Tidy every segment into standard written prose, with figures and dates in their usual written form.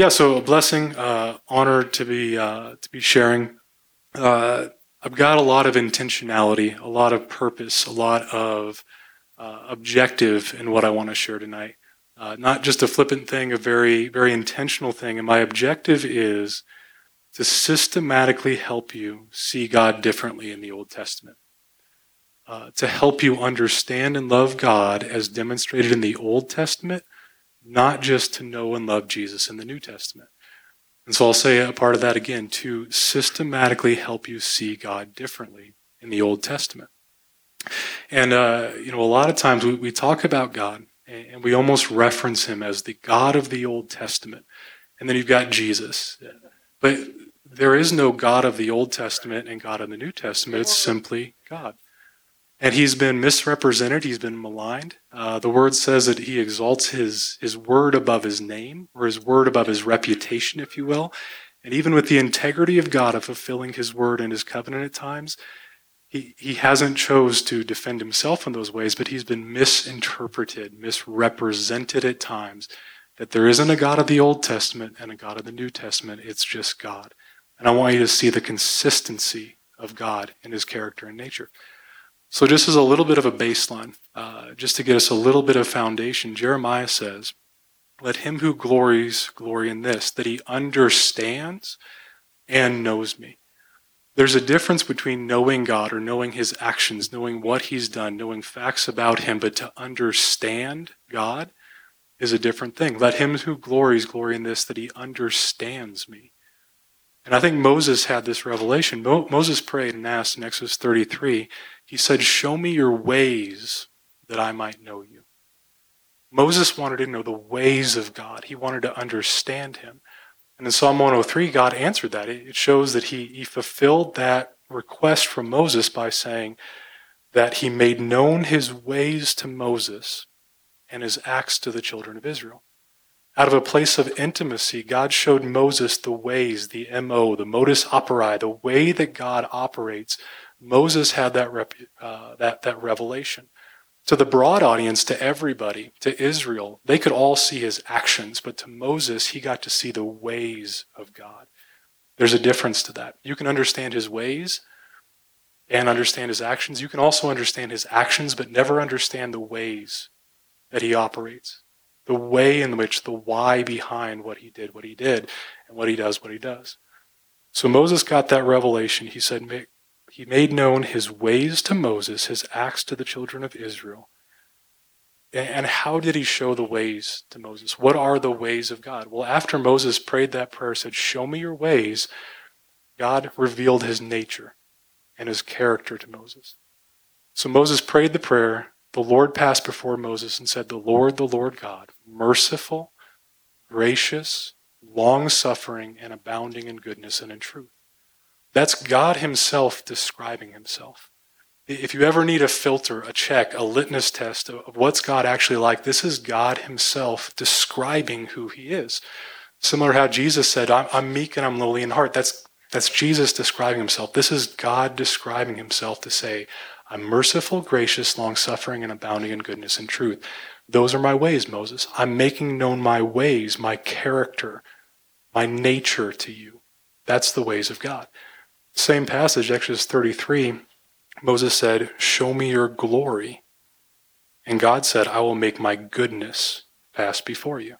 Yeah, so a blessing, honored to be sharing. I've got a lot of intentionality, a lot of purpose, a lot of objective in what I want to share tonight. Not just a flippant thing, a very, very intentional thing. And my objective is to systematically help you see God differently in the Old Testament. To help you understand and love God as demonstrated in the Old Testament, not just to know and love Jesus in the New Testament. And so I'll say a part of that again, to systematically help you see God differently in the Old Testament. And, a lot of times we talk about God and we almost reference him as the God of the Old Testament. And then you've got Jesus. But there is no God of the Old Testament and God of the New Testament. It's simply God. And he's been misrepresented. He's been maligned. The word says that he exalts his word above his name, or his word above his reputation, if you will. And even with the integrity of God of fulfilling his word and his covenant at times, he hasn't chose to defend himself in those ways, but he's been misinterpreted, misrepresented at times, that there isn't a God of the Old Testament and a God of the New Testament. It's just God. And I want you to see the consistency of God in his character and nature. So just as a little bit of a baseline, just to get us a little bit of foundation, Jeremiah says, "Let him who glories, glory in this, that he understands and knows me." There's a difference between knowing God or knowing his actions, knowing what he's done, knowing facts about him, but to understand God is a different thing. Let him who glories, glory in this, that he understands me. And I think Moses had this revelation. Moses prayed and asked in Exodus 33, he said, "Show me your ways that I might know you." Moses wanted to know the ways of God. He wanted to understand him. And in Psalm 103, God answered that. It shows that he fulfilled that request from Moses by saying that he made known his ways to Moses and his acts to the children of Israel. Out of a place of intimacy, God showed Moses the ways, the MO, the modus operandi, the way that God operates. Moses had that revelation. To the broad audience, to everybody, to Israel, they could all see his actions, but to Moses, he got to see the ways of God. There's a difference to that. You can understand his ways and understand his actions. You can also understand his actions, but never understand the ways that he operates. The way in which, the why behind what he did, and what he does. So Moses got that revelation. He said, he made known his ways to Moses, his acts to the children of Israel. And how did he show the ways to Moses? What are the ways of God? Well, after Moses prayed that prayer, said, "Show me your ways," God revealed his nature and his character to Moses. So Moses prayed the prayer. The Lord passed before Moses and said, the Lord God, merciful, gracious, long-suffering, and abounding in goodness and in truth." That's God himself describing himself. If you ever need a filter, a check, a litmus test of what's God actually like, this is God himself describing who he is. Similar how Jesus said, I'm meek and I'm lowly in heart. That's Jesus describing himself. This is God describing himself to say, "I'm merciful, gracious, long-suffering, and abounding in goodness and truth. Those are my ways, Moses. I'm making known my ways, my character, my nature to you." That's the ways of God. Same passage, Exodus 33, Moses said, "Show me your glory." And God said, "I will make my goodness pass before you,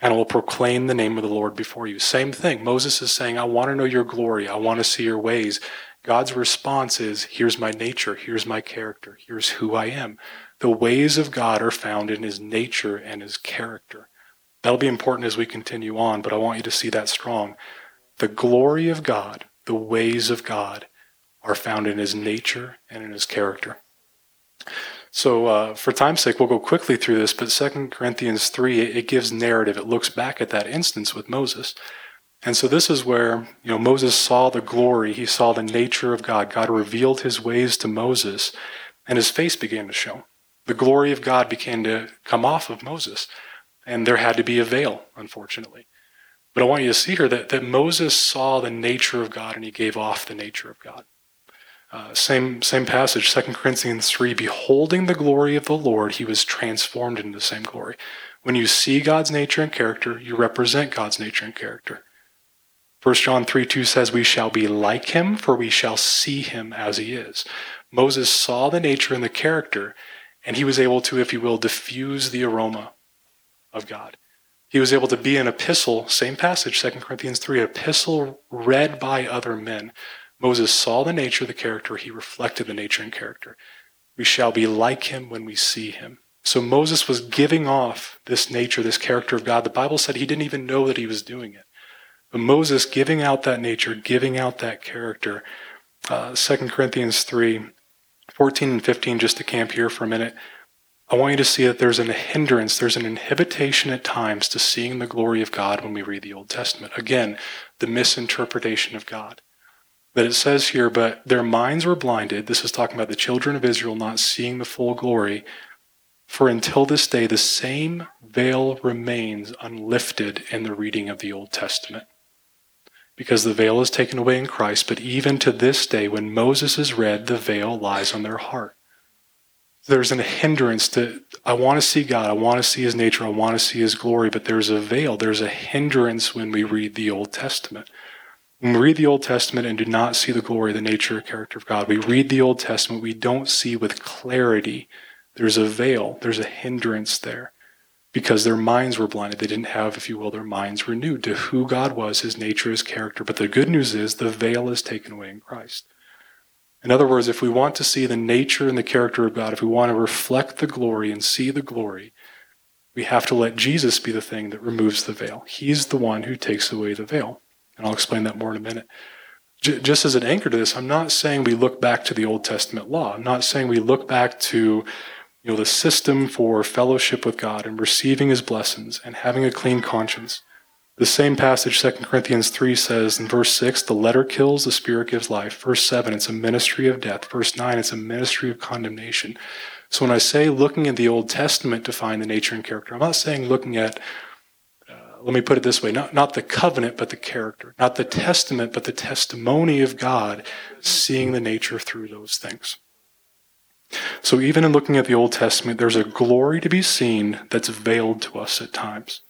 and I will proclaim the name of the Lord before you." Same thing. Moses is saying, "I want to know your glory. I want to see your ways." God's response is, "Here's my nature, here's my character, here's who I am." The ways of God are found in his nature and his character. That'll be important as we continue on, but I want you to see that strong. The glory of God, the ways of God, are found in his nature and in his character. So for time's sake, we'll go quickly through this, but 2 Corinthians 3, it gives narrative. It looks back at that instance with Moses. And so this is where, Moses saw the glory. He saw the nature of God. God revealed his ways to Moses, and his face began to show. The glory of God began to come off of Moses, and there had to be a veil, unfortunately. But I want you to see here that Moses saw the nature of God, and he gave off the nature of God. Same passage, 2 Corinthians 3, beholding the glory of the Lord, he was transformed into the same glory. When you see God's nature and character, you represent God's nature and character. 1 John 3:2 says, we shall be like him, for we shall see him as he is. Moses saw the nature and the character, and he was able to, if you will, diffuse the aroma of God. He was able to be an epistle, same passage, 2 Corinthians 3, an epistle read by other men. Moses saw the nature of the character. He reflected the nature and character. We shall be like him when we see him. So Moses was giving off this nature, this character of God. The Bible said he didn't even know that he was doing it. But Moses giving out that nature, giving out that character. 2 Corinthians 3, 14 and 15, just to camp here for a minute. I want you to see that there's an hindrance, there's an inhibition at times to seeing the glory of God when we read the Old Testament. Again, the misinterpretation of God. But it says here, but their minds were blinded. This is talking about the children of Israel not seeing the full glory. For until this day, the same veil remains unlifted in the reading of the Old Testament. Because the veil is taken away in Christ, but even to this day, when Moses is read, the veil lies on their heart. There's an hindrance to, I want to see God, I want to see his nature, I want to see his glory, but there's a veil, there's a hindrance when we read the Old Testament. When we read the Old Testament and do not see the glory, the nature, character of God, we read the Old Testament, we don't see with clarity. There's a veil, there's a hindrance there because their minds were blinded. They didn't have, if you will, their minds renewed to who God was, his nature, his character. But the good news is the veil is taken away in Christ. In other words, if we want to see the nature and the character of God, if we want to reflect the glory and see the glory, we have to let Jesus be the thing that removes the veil. He's the one who takes away the veil. And I'll explain that more in a minute. Just as an anchor to this, I'm not saying we look back to the Old Testament law. I'm not saying we look back to, you know, the system for fellowship with God and receiving his blessings and having a clean conscience. The same passage, 2 Corinthians 3 says in verse 6, the letter kills, the spirit gives life. Verse 7, it's a ministry of death. Verse 9, it's a ministry of condemnation. So when I say looking at the Old Testament to find the nature and character, I'm not saying looking at let me put it this way, not the covenant, but the character. Not the testament, but the testimony of God, seeing the nature through those things. So even in looking at the Old Testament, there's a glory to be seen that's veiled to us at times.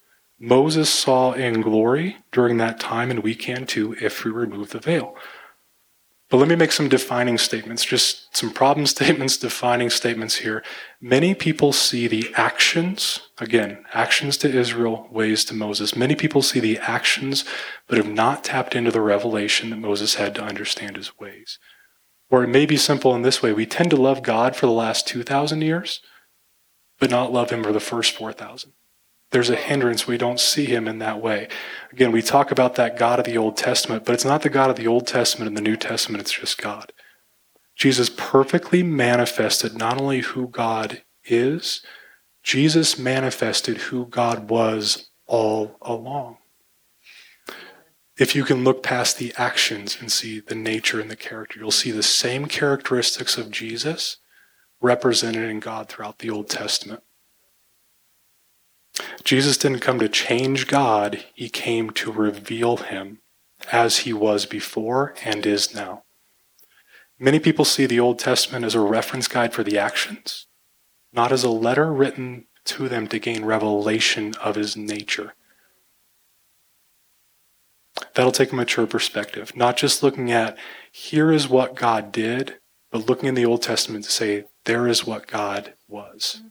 Moses saw in glory during that time, and we can too if we remove the veil. But let me make some defining statements, just some problem statements, defining statements here. Many people see the actions, again, actions to Israel, ways to Moses. Many people see the actions, but have not tapped into the revelation that Moses had to understand his ways. Or it may be simple in this way. We tend to love God for the last 2,000 years, but not love him for the first 4,000. There's a hindrance. We don't see him in that way. Again, we talk about that God of the Old Testament, but it's not the God of the Old Testament and the New Testament. It's just God. Jesus perfectly manifested not only who God is, Jesus manifested who God was all along. If you can look past the actions and see the nature and the character, you'll see the same characteristics of Jesus represented in God throughout the Old Testament. Jesus didn't come to change God, he came to reveal him as he was before and is now. Many people see the Old Testament as a reference guide for the actions, not as a letter written to them to gain revelation of his nature. That'll take a mature perspective, not just looking at, here is what God did, but looking in the Old Testament to say, there is what God was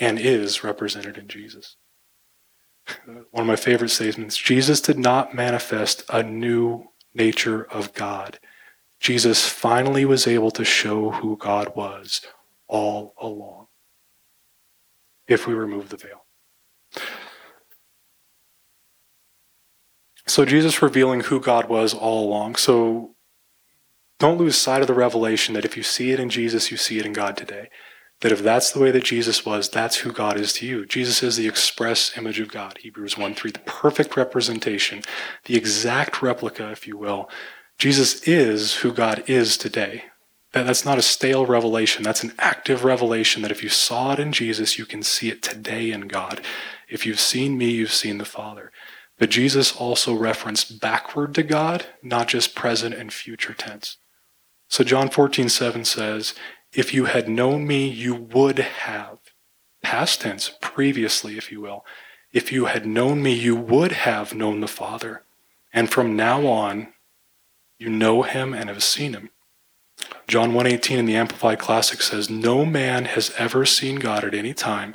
and is represented in Jesus. One of my favorite statements, Jesus did not manifest a new nature of God. Jesus finally was able to show who God was all along, if we remove the veil. So Jesus revealing who God was all along. So don't lose sight of the revelation that if you see it in Jesus, you see it in God today. That if that's the way that Jesus was, that's who God is to you. Jesus is the express image of God, Hebrews 1:3, the perfect representation, the exact replica, if you will. Jesus is who God is today. That's not a stale revelation. That's an active revelation that if you saw it in Jesus, you can see it today in God. If you've seen me, you've seen the Father. But Jesus also referenced backward to God, not just present and future tense. So John 14:7 says, if you had known me, you would have. Past tense, previously, if you will. If you had known me, you would have known the Father. And from now on, you know him and have seen him. John 1:18 in the Amplified Classic says, no man has ever seen God at any time,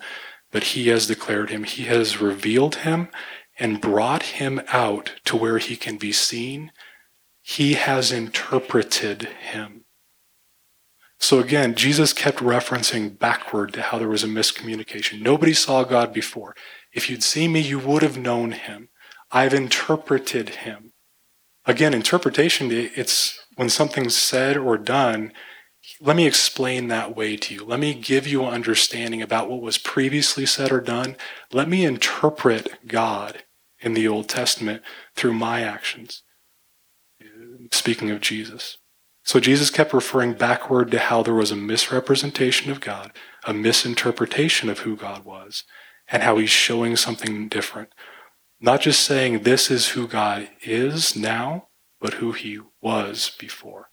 but he has declared him. He has revealed him and brought him out to where he can be seen. He has interpreted him. So again, Jesus kept referencing backward to how there was a miscommunication. Nobody saw God before. If you'd seen me, you would have known him. I've interpreted him. Again, interpretation, it's when something's said or done, let me explain that way to you. Let me give you an understanding about what was previously said or done. Let me interpret God in the Old Testament through my actions. Speaking of Jesus. So Jesus kept referring backward to how there was a misrepresentation of God, a misinterpretation of who God was, and how he's showing something different. Not just saying this is who God is now, but who he was before.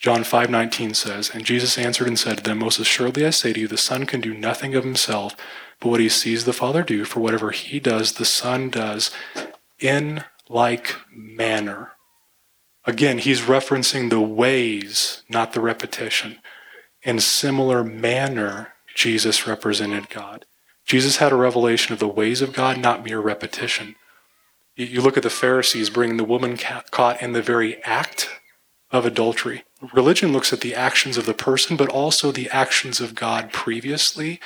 John 5:19 says, and Jesus answered and said to them, most assuredly I say to you, the Son can do nothing of himself, but what he sees the Father do, for whatever he does, the Son does in like manner. Again, he's referencing the ways, not the repetition. In similar manner, Jesus represented God. Jesus had a revelation of the ways of God, not mere repetition. You look at the Pharisees bringing the woman caught in the very act of adultery. Religion looks at the actions of the person, but also the actions of God previously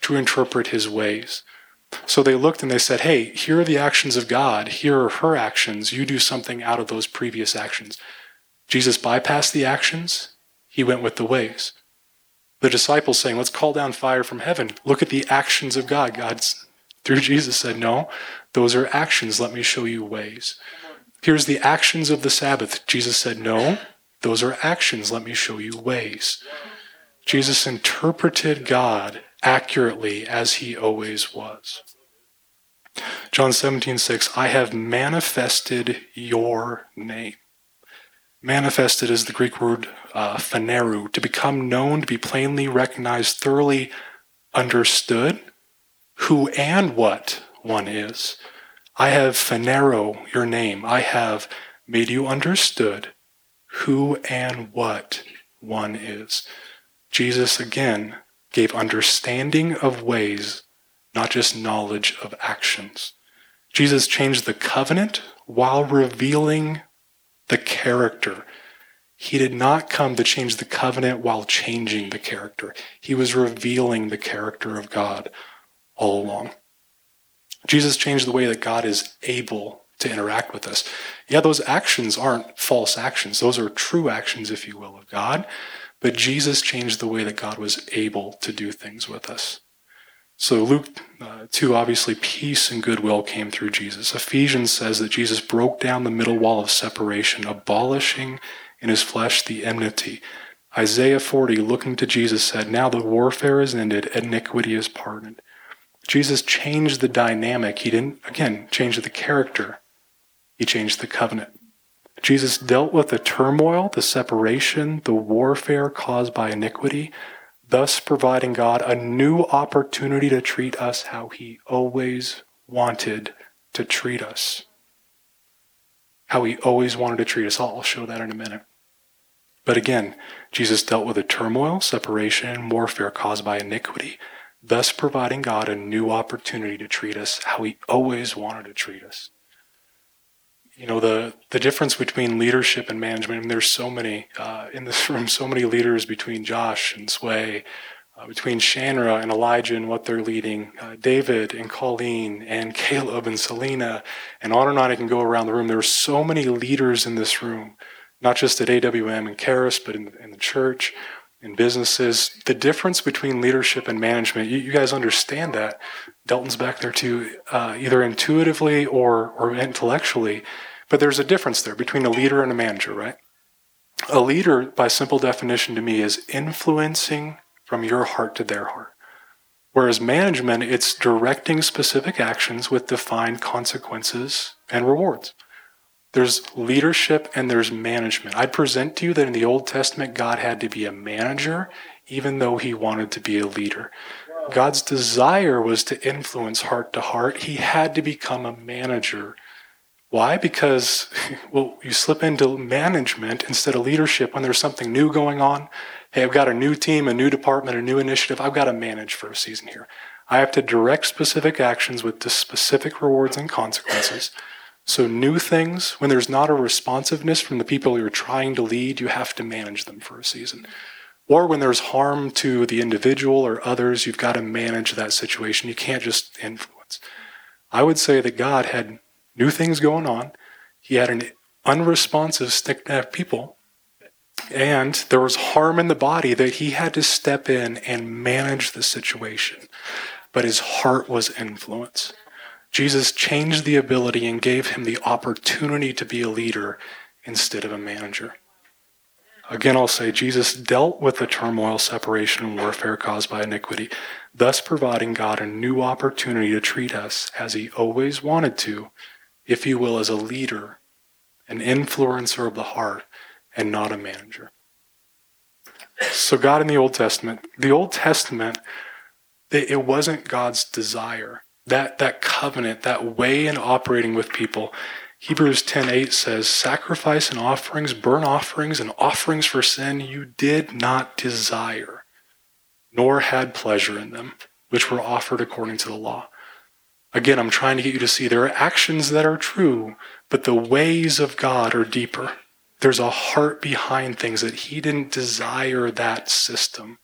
to interpret his ways. So they looked and they said, hey, here are the actions of God. Here are her actions. You do something out of those previous actions. Jesus bypassed the actions. He went with the ways. The disciples saying, let's call down fire from heaven. Look at the actions of God. God, through Jesus, said, no, those are actions. Let me show you ways. Here's the actions of the Sabbath. Jesus said, no, those are actions. Let me show you ways. Jesus interpreted God accurately as he always was. John 17:6, I have manifested your name. Manifested is the Greek word phaneru, to become known, to be plainly recognized, thoroughly understood, who and what one is. I have phanero, your name. I have made you understood who and what one is. Jesus, again, gave understanding of ways, not just knowledge of actions. Jesus changed the covenant while revealing the character. He did not come to change the covenant while changing the character. He was revealing the character of God all along. Jesus changed the way that God is able to interact with us. Yeah, those actions aren't false actions. Those are true actions, if you will, of God. But Jesus changed the way that God was able to do things with us. So Luke 2, obviously, peace and goodwill came through Jesus. Ephesians says that Jesus broke down the middle wall of separation, abolishing in his flesh the enmity. Isaiah 40, looking to Jesus, said, now the warfare is ended, iniquity is pardoned. Jesus changed the dynamic. He didn't, again, change the character. He changed the covenant. Jesus dealt with the turmoil, the separation, the warfare caused by iniquity, thus providing God a new opportunity to treat us how he always wanted to treat us. I'll show that in a minute. But again, Jesus dealt with the turmoil, separation, and warfare caused by iniquity, thus providing God a new opportunity to treat us how he always wanted to treat us. You know, the difference between leadership and management, I mean, there's so many in this room, so many leaders between Josh and Sway, between Shanra and Elijah and what they're leading, David and Colleen and Caleb and Selena, and on I can go around the room. There are so many leaders in this room, not just at AWM and Karis, but in the church, in businesses. The difference between leadership and management, you guys understand that. Delton's back there too, either intuitively or intellectually. But there's a difference there between a leader and a manager, right? A leader, by simple definition to me, is influencing from your heart to their heart. Whereas management, it's directing specific actions with defined consequences and rewards. There's leadership and there's management. I present to you that in the Old Testament, God had to be a manager, even though he wanted to be a leader. God's desire was to influence heart to heart. He had to become a manager. Why? Because, well, you slip into management instead of leadership when there's something new going on. Hey, I've got a new team, a new department, a new initiative. I've got to manage for a season here. I have to direct specific actions with specific rewards and consequences. So new things, when there's not a responsiveness from the people you're trying to lead, you have to manage them for a season. Or when there's harm to the individual or others, you've got to manage that situation. You can't just influence. I would say that God had new things going on. He had an unresponsive stiff-necked people. And there was harm in the body that he had to step in and manage the situation. But his heart was influenced. Jesus changed the ability and gave him the opportunity to be a leader instead of a manager. Again, I'll say Jesus dealt with the turmoil, separation, and warfare caused by iniquity, thus providing God a new opportunity to treat us as he always wanted to, if you will, as a leader, an influencer of the heart, and not a manager. So God in the Old Testament, it wasn't God's desire. That covenant, that way in operating with people. Hebrews 10:8 says, sacrifice and offerings, burnt offerings, and offerings for sin you did not desire, nor had pleasure in them, which were offered according to the law. Again, I'm trying to get you to see there are actions that are true, but the ways of God are deeper. There's a heart behind things that he didn't desire that system.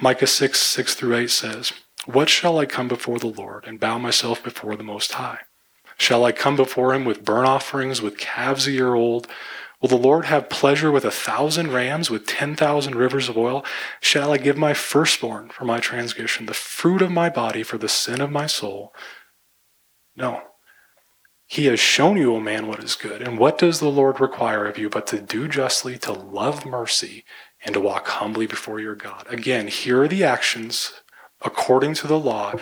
Micah 6:6-8 says, what shall I come before the Lord and bow myself before the Most High? Shall I come before him with burnt offerings, with calves a year old? Will the Lord have pleasure with 1,000 rams, with 10,000 rivers of oil? Shall I give my firstborn for my transgression, the fruit of my body for the sin of my soul? No. He has shown you, O man, what is good. And what does the Lord require of you but to do justly, to love mercy, and to walk humbly before your God? Again, here are the actions according to the law.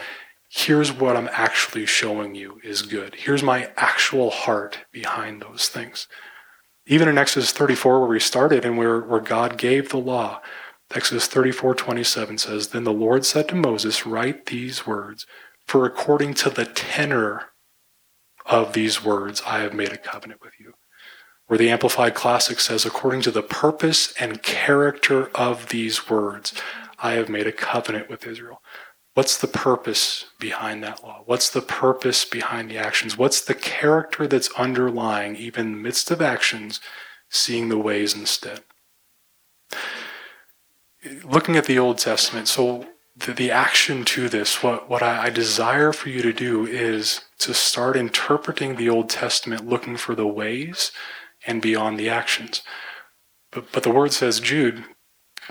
Here's what I'm actually showing you is good. Here's my actual heart behind those things. Even in Exodus 34, where we started and where God gave the law, Exodus 34:27 says, then the Lord said to Moses, write these words, for according to the tenor of these words, I have made a covenant with you. Or the Amplified Classic says, according to the purpose and character of these words, I have made a covenant with Israel. What's the purpose behind that law? What's the purpose behind the actions? What's the character that's underlying, even in the midst of actions, seeing the ways instead? Looking at the Old Testament, so the action to this, what I desire for you to do is to start interpreting the Old Testament, looking for the ways and beyond the actions. But the word says, Jude,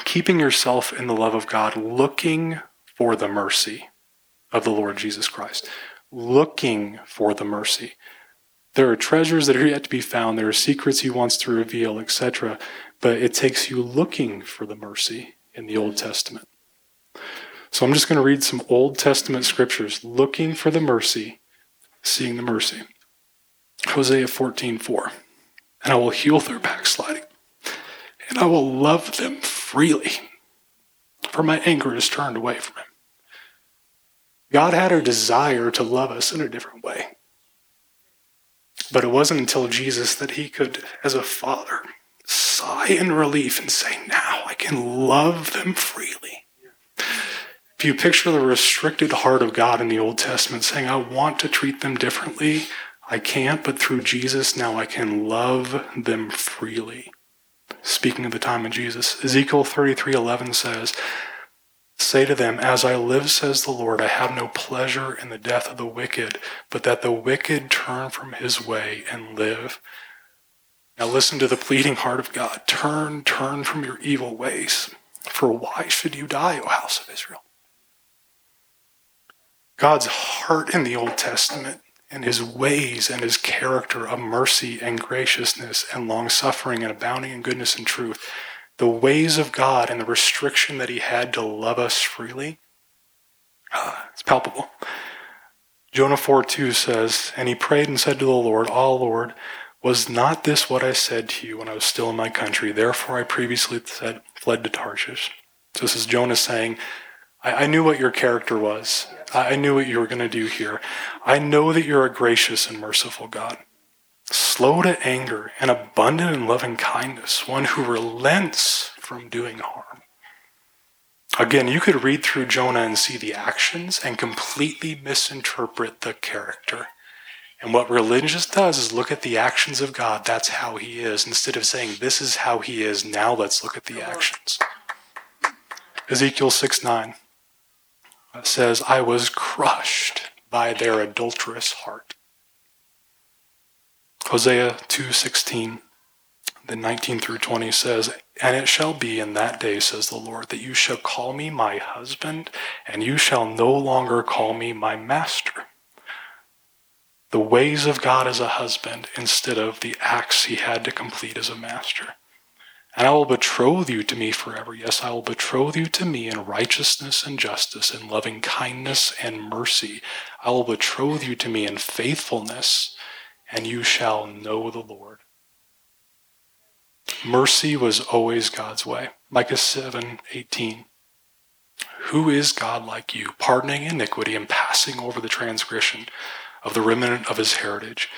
keeping yourself in the love of God, looking for the mercy of the Lord Jesus Christ. Looking for the mercy. There are treasures that are yet to be found. There are secrets he wants to reveal, etc. But it takes you looking for the mercy in the Old Testament. So I'm just going to read some Old Testament scriptures. Looking for the mercy, seeing the mercy. Hosea 14:4. And I will heal their backsliding, and I will love them freely, for my anger is turned away from him. God had a desire to love us in a different way. But it wasn't until Jesus that he could, as a father, sigh in relief and say, now I can love them freely. If you picture the restricted heart of God in the Old Testament saying, I want to treat them differently, I can't, but through Jesus now I can love them freely. Speaking of the time of Jesus, Ezekiel 33:11 says, say to them, as I live, says the Lord, I have no pleasure in the death of the wicked, but that the wicked turn from his way and live. Now listen to the pleading heart of God. Turn from your evil ways, for why should you die, O house of Israel? God's heart in the Old Testament and his ways and his character of mercy and graciousness and long-suffering and abounding in goodness and truth, the ways of God and the restriction that he had to love us freely, it's palpable. Jonah 4:2 says, and he prayed and said to the Lord, Ah, Lord, Was not this what I said to you when I was still in my country? Therefore I previously said, fled to Tarshish. So this is Jonah saying, I knew what your character was. I knew what you were going to do here. I know that you're a gracious and merciful God, slow to anger and abundant in loving kindness, one who relents from doing harm. Again, you could read through Jonah and see the actions and completely misinterpret the character. And what religious does is look at the actions of God. That's how he is. Instead of saying, this is how he is, now let's look at the actions. Ezekiel 6:9 says, I was crushed by their adulterous heart. Hosea 2:16, then 19 through 20 says, and it shall be in that day, says the Lord, that you shall call me my husband, and you shall no longer call me my master. The ways of God as a husband instead of the acts he had to complete as a master. And I will betroth you to me forever. Yes, I will betroth you to me in righteousness and justice, in loving kindness and mercy. I will betroth you to me in faithfulness, and you shall know the Lord. Mercy was always God's way. Micah 7:18. Who is God like you, pardoning iniquity and passing over the transgression of the remnant of his heritage?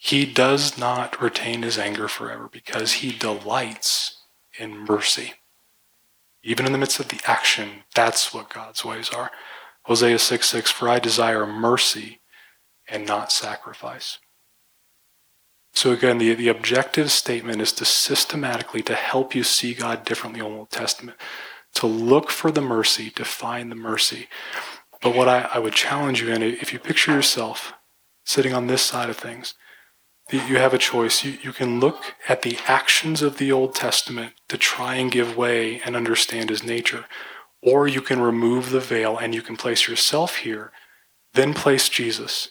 He does not retain his anger forever because he delights in mercy. Even in the midst of the action, that's what God's ways are. Hosea 6:6, for I desire mercy and not sacrifice. So again, the objective statement is to systematically, to help you see God differently in the Old Testament, to look for the mercy, to find the mercy. But what I would challenge you in, if you picture yourself sitting on this side of things, you have a choice. You can look at the actions of the Old Testament to try and give way and understand his nature, or you can remove the veil and you can place yourself here, then place Jesus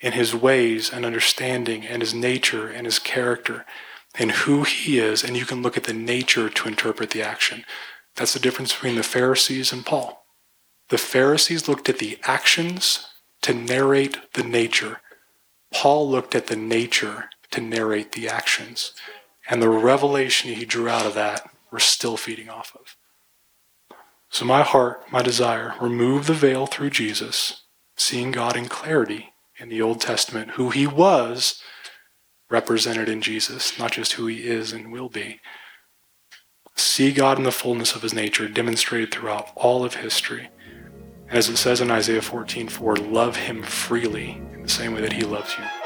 in his ways and understanding and his nature and his character and who he is, and you can look at the nature to interpret the action. That's the difference between the Pharisees and Paul. The Pharisees looked at the actions to narrate the nature. Paul looked at the nature to narrate the actions. And the revelation he drew out of that, we're still feeding off of. So my heart, my desire, remove the veil through Jesus, seeing God in clarity in the Old Testament, who he was represented in Jesus, not just who he is and will be. See God in the fullness of his nature demonstrated throughout all of history. As it says in Isaiah 14:4, love him freely in the same way that he loves you.